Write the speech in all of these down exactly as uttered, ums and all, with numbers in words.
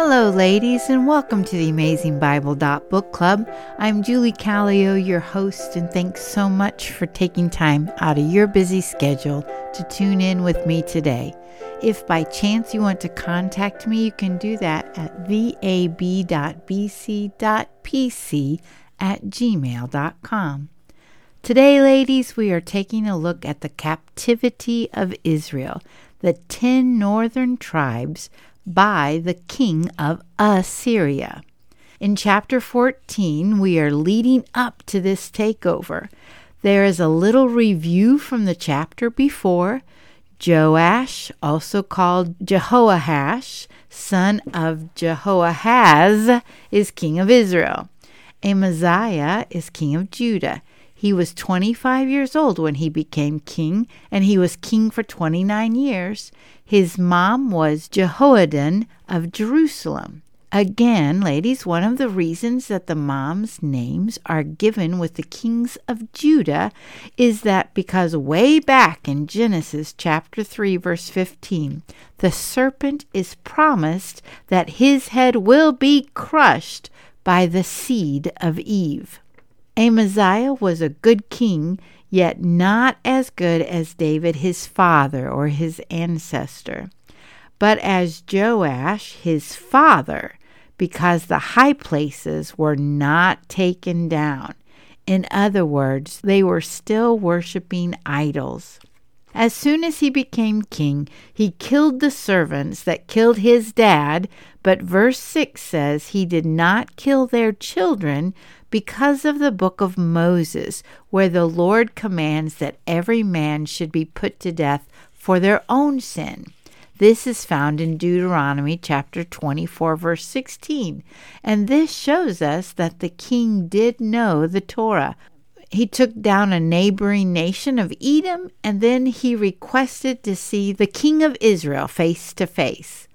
Hello, ladies, and welcome to the Amazing Bible Dot Book Club. I'm Julie Callio, your host, and thanks so much for taking time out of your busy schedule to tune in with me today. If by chance you want to contact me, you can do that at v a b dot b c dot p c at gmail dot com. Today, ladies, we are taking a look at the captivity of Israel, the ten northern tribes, by the king of Assyria. In chapter fourteen, we are leading up to this takeover. There is a little review from the chapter before. Joash, also called Jehoahash, son of Jehoahaz, is king of Israel. Amaziah is king of Judah. He was twenty-five years old when he became king, and he was king for twenty-nine years. His mom was Jehoaddan of Jerusalem. Again, ladies, one of the reasons that the moms' names are given with the kings of Judah is that because way back in Genesis chapter three, verse fifteen, the serpent is promised that his head will be crushed by the seed of Eve. Amaziah was a good king, yet not as good as David, his father, or his ancestor, but as Joash, his father, because the high places were not taken down. In other words, they were still worshiping idols. As soon as he became king, he killed the servants that killed his dad, but verse six says he did not kill their children because of the book of Moses, where the Lord commands that every man should be put to death for their own sin. This is found in Deuteronomy chapter twenty-four, verse sixteen, and this shows us that the king did know the Torah. He took down a neighboring nation of Edom, and then he requested to see the king of Israel face to face.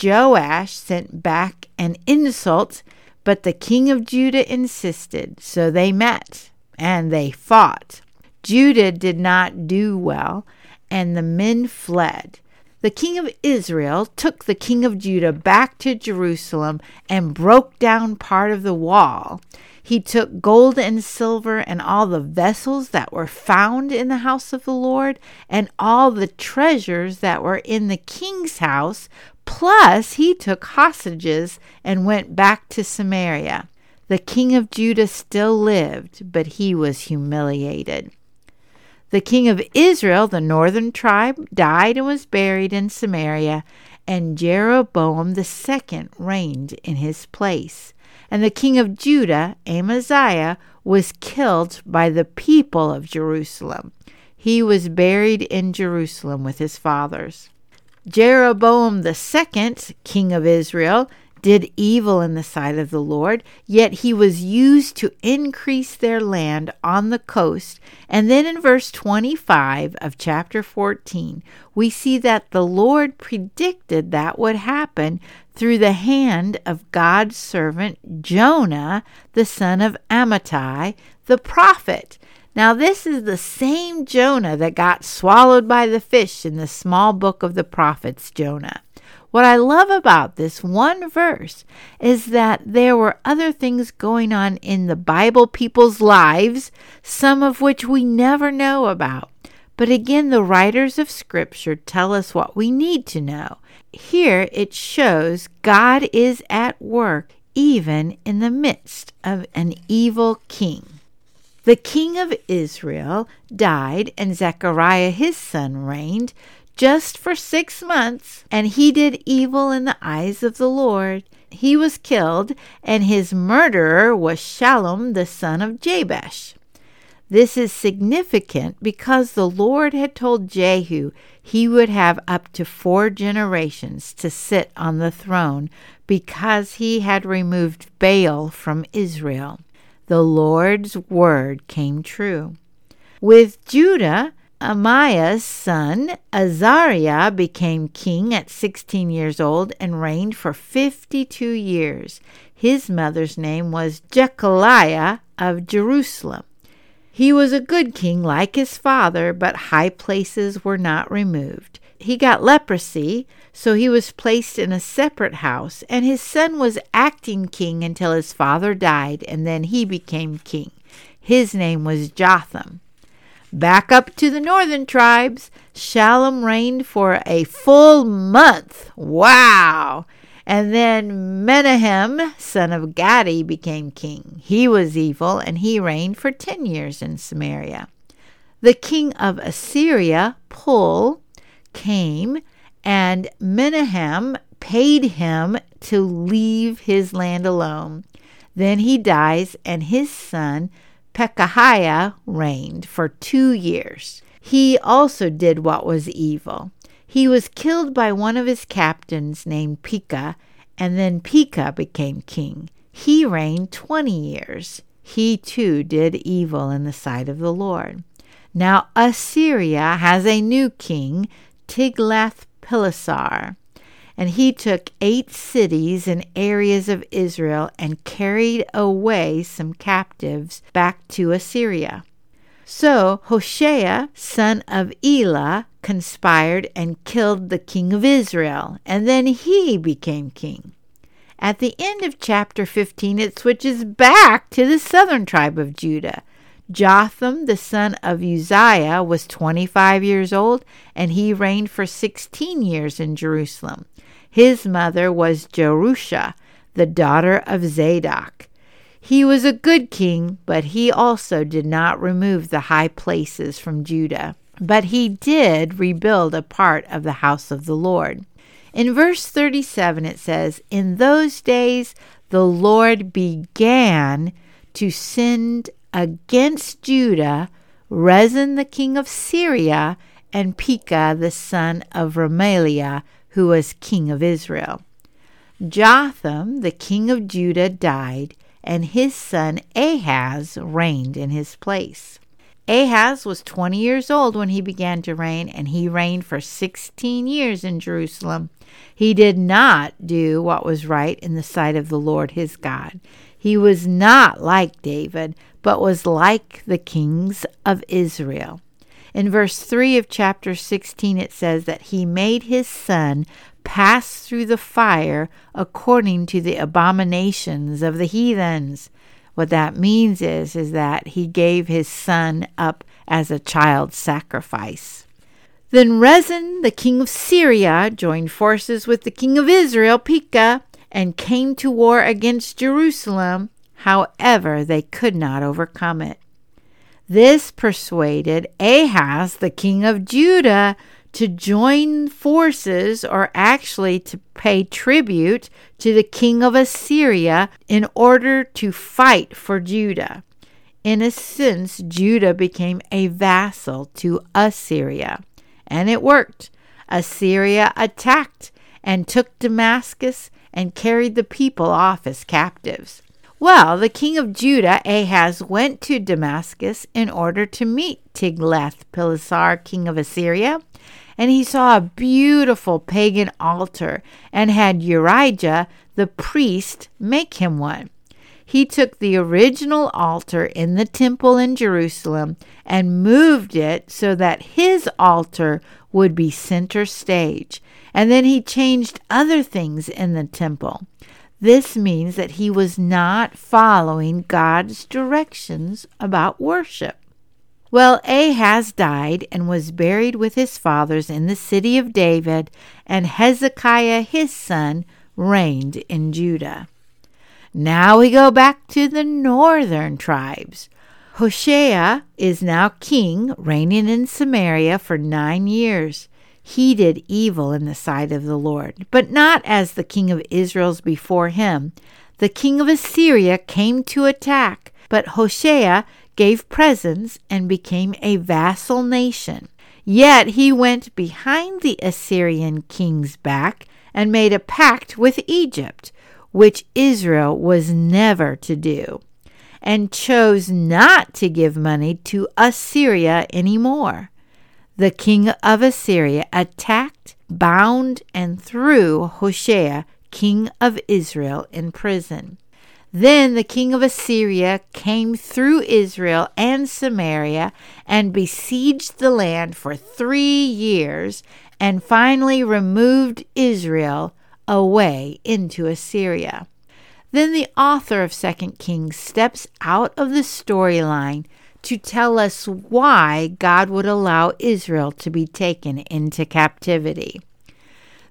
Joash sent back an insult, but the king of Judah insisted, so they met, and they fought. Judah did not do well, and the men fled. The king of Israel took the king of Judah back to Jerusalem and broke down part of the wall. He took gold and silver and all the vessels that were found in the house of the Lord and all the treasures that were in the king's house. Plus, he took hostages and went back to Samaria. The king of Judah still lived, but he was humiliated. The king of Israel, the northern tribe, died and was buried in Samaria, and Jeroboam the second reigned in his place. And the king of Judah, Amaziah, was killed by the people of Jerusalem. He was buried in Jerusalem with his fathers. Jeroboam the second, king of Israel, did evil in the sight of the Lord, yet he was used to increase their land on the coast. And then in verse twenty-five of chapter fourteen, we see that the Lord predicted that would happen through the hand of God's servant Jonah, the son of Amittai, the prophet. Now this is the same Jonah that got swallowed by the fish in the small book of the prophets, Jonah. What I love about this one verse is that there were other things going on in the Bible people's lives, some of which we never know about. But again, the writers of Scripture tell us what we need to know. Here it shows God is at work even in the midst of an evil king. The king of Israel died, and Zechariah his son reigned just for six months, and he did evil in the eyes of the Lord. He was killed, and his murderer was Shallum, the son of Jabesh. This is significant because the Lord had told Jehu he would have up to four generations to sit on the throne because he had removed Baal from Israel. The Lord's word came true. With Judah, Amaziah's son Azariah became king at sixteen years old and reigned for fifty-two years. His mother's name was Jechaliah of Jerusalem. He was a good king like his father, but high places were not removed. He got leprosy, so he was placed in a separate house, and his son was acting king until his father died, and then he became king. His name was Jotham. Back up to the northern tribes, Shallum reigned for a full month. Wow! And then Menahem, son of Gadi, became king. He was evil, and he reigned for ten years in Samaria. The king of Assyria, Pul, came, and Menahem paid him to leave his land alone. Then he dies, and his son, Pekahiah, reigned for two years. He also did what was evil. He was killed by one of his captains named Pekah, and then Pekah became king. He reigned twenty years. He too did evil in the sight of the Lord. Now Assyria has a new king, Tiglath Pilesar, and he took eight cities and areas of Israel and carried away some captives back to Assyria. So Hoshea, son of Elah, conspired and killed the king of Israel, and then he became king. At the end of chapter fifteen, it switches back to the southern tribe of Judah. Jotham, the son of Uzziah, was twenty-five years old, and he reigned for sixteen years in Jerusalem. His mother was Jerusha, the daughter of Zadok. He was a good king, but he also did not remove the high places from Judah. But he did rebuild a part of the house of the Lord. In verse thirty-seven it says, "In those days the Lord began to send against Judah Rezin the king of Syria and Pekah the son of Remaliah, who was king of Israel. Jotham the king of Judah died, and his son Ahaz reigned in his place." Ahaz was twenty years old when he began to reign, and he reigned for sixteen years in Jerusalem. He did not do what was right in the sight of the Lord his God. He was not like David, but was like the kings of Israel. In verse three of chapter sixteen, it says that he made his son pass through the fire according to the abominations of the heathens. What that means is, is that he gave his son up as a child sacrifice. Then Rezin, the king of Syria, joined forces with the king of Israel, Pekah, and came to war against Jerusalem. However, they could not overcome it. This persuaded Ahaz, the king of Judah, to join forces, or actually to pay tribute to the king of Assyria in order to fight for Judah. In a sense, Judah became a vassal to Assyria, and it worked. Assyria attacked and took Damascus and carried the people off as captives. Well, the king of Judah, Ahaz, went to Damascus in order to meet Tiglath-Pileser, king of Assyria, and he saw a beautiful pagan altar and had Urijah, the priest, make him one. He took the original altar in the temple in Jerusalem and moved it so that his altar would be center stage, and then he changed other things in the temple. This means that he was not following God's directions about worship. Well, Ahaz died and was buried with his fathers in the city of David, and Hezekiah his son reigned in Judah. Now we go back to the northern tribes. Hoshea is now king, reigning in Samaria for nine years. He did evil in the sight of the Lord, but not as the king of Israel's before him. The king of Assyria came to attack, but Hoshea gave presents and became a vassal nation. Yet he went behind the Assyrian king's back and made a pact with Egypt, which Israel was never to do, and chose not to give money to Assyria anymore. The king of Assyria attacked, bound, and threw Hoshea, king of Israel, in prison. Then the king of Assyria came through Israel and Samaria and besieged the land for three years and finally removed Israel away into Assyria. Then the author of Second Kings steps out of the storyline to tell us why God would allow Israel to be taken into captivity.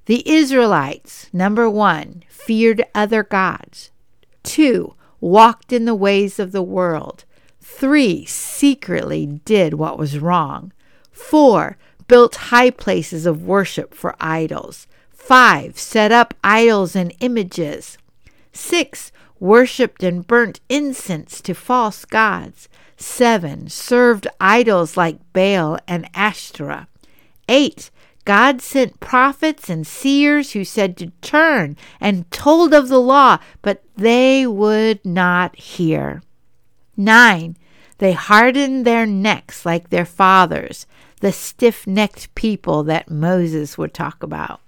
The Israelites, number one, feared other gods. Two, walked in the ways of the world. Three, secretly did what was wrong. Four, built high places of worship for idols. Five, set up idols and images. Six, worshipped and burnt incense to false gods. Seven, served idols like Baal and Ashtoreth. Eight, God sent prophets and seers who said to turn and told of the law, but they would not hear. Nine, they hardened their necks like their fathers, the stiff-necked people that Moses would talk about.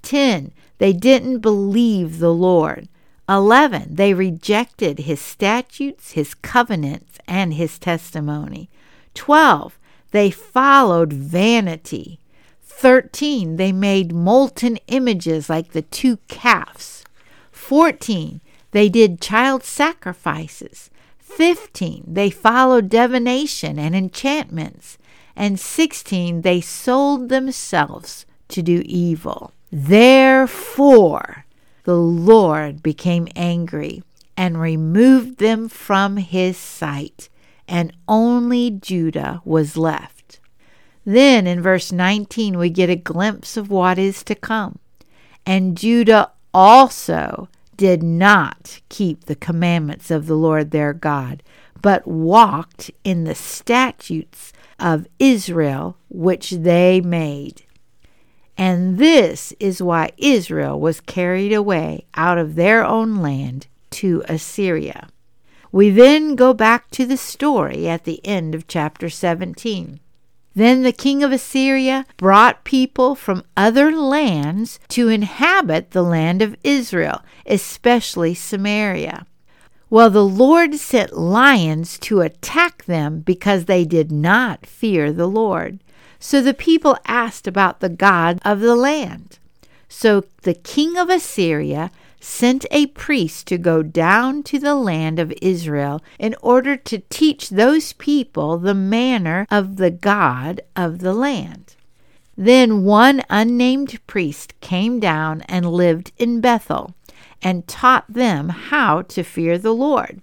Ten, they didn't believe the Lord. Eleven, they rejected his statutes, his covenants, and his testimony. Twelve, they followed vanity. Thirteen, they made molten images like the two calves. Fourteen, they did child sacrifices. Fifteen, they followed divination and enchantments. And sixteen, they sold themselves to do evil. Therefore, the Lord became angry and removed them from his sight, and only Judah was left. Then in verse nineteen, we get a glimpse of what is to come. And Judah also did not keep the commandments of the Lord their God, but walked in the statutes of Israel, which they made. And this is why Israel was carried away out of their own land to Assyria. We then go back to the story at the end of chapter seventeen. Then the king of Assyria brought people from other lands to inhabit the land of Israel, especially Samaria. Well, the Lord sent lions to attack them because they did not fear the Lord. So the people asked about the god of the land. So the king of Assyria sent a priest to go down to the land of Israel in order to teach those people the manner of the God of the land. Then one unnamed priest came down and lived in Bethel and taught them how to fear the Lord.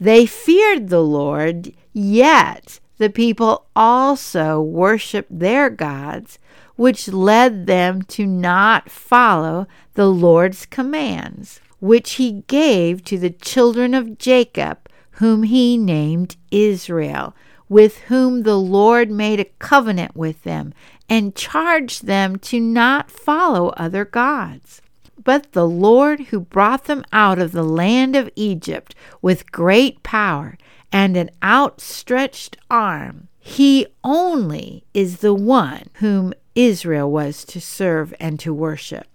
They feared the Lord, yet the people also worshiped their gods, which led them to not follow the Lord's commands, which he gave to the children of Jacob, whom he named Israel, with whom the Lord made a covenant with them, and charged them to not follow other gods. But the Lord, who brought them out of the land of Egypt with great power and an outstretched arm, he only is the one whom Israel was to serve and to worship.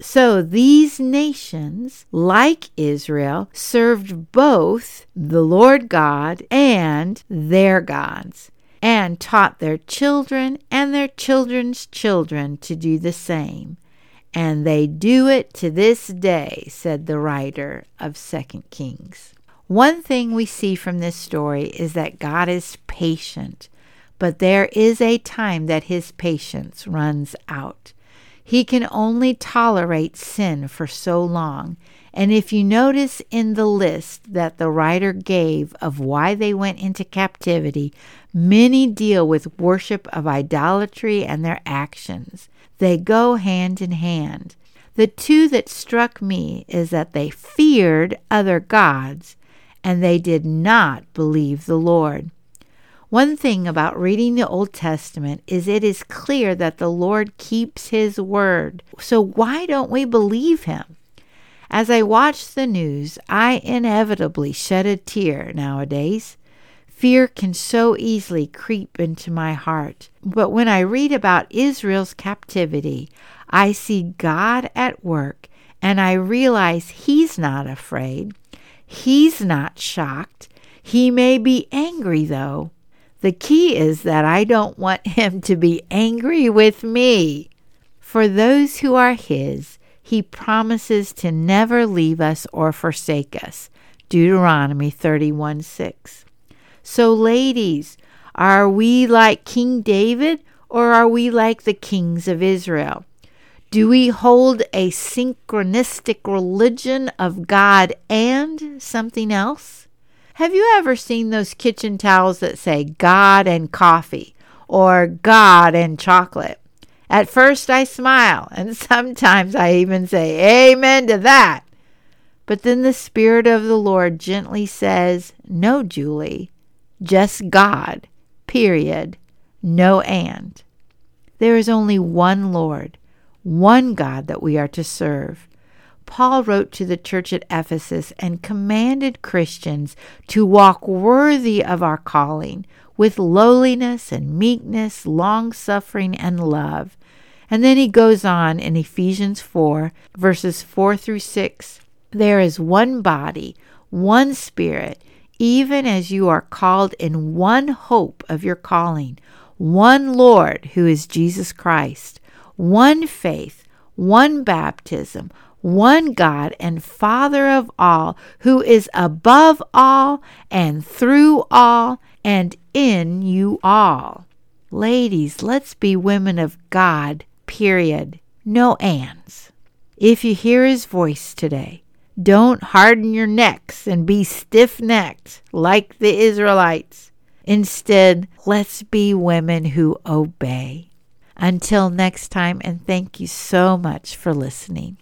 So these nations, like Israel, served both the Lord God and their gods, and taught their children and their children's children to do the same. And they do it to this day, said the writer of Second Kings. One thing we see from this story is that God is patient. But there is a time that his patience runs out. He can only tolerate sin for so long. And if you notice in the list that the writer gave of why they went into captivity, many deal with worship of idolatry and their actions. They go hand in hand. The two that struck me is that they feared other gods and they did not believe the Lord. One thing about reading the Old Testament is it is clear that the Lord keeps his word. So why don't we believe him? As I watch the news, I inevitably shed a tear nowadays. Fear can so easily creep into my heart. But when I read about Israel's captivity, I see God at work, and I realize he's not afraid. He's not shocked. He may be angry, though. The key is that I don't want him to be angry with me. For those who are his, he promises to never leave us or forsake us. Deuteronomy thirty-one six. So ladies, are we like King David or are we like the kings of Israel? Do we hold a synchronistic religion of God and something else? Have you ever seen those kitchen towels that say God and coffee or God and chocolate? At first I smile, and sometimes I even say amen to that. But then the Spirit of the Lord gently says, no, Julie, just God, period, no and. There is only one Lord, one God that we are to serve. Paul wrote to the church at Ephesus and commanded Christians to walk worthy of our calling with lowliness and meekness, long-suffering, and love. And then he goes on in Ephesians four, verses four through six. There is one body, one Spirit, even as you are called in one hope of your calling, one Lord who is Jesus Christ, one faith, one baptism, one God and Father of all, who is above all and through all and in you all. Ladies, let's be women of God, period. No ands. If you hear his voice today, don't harden your necks and be stiff-necked like the Israelites. Instead, let's be women who obey. Until next time, and thank you so much for listening.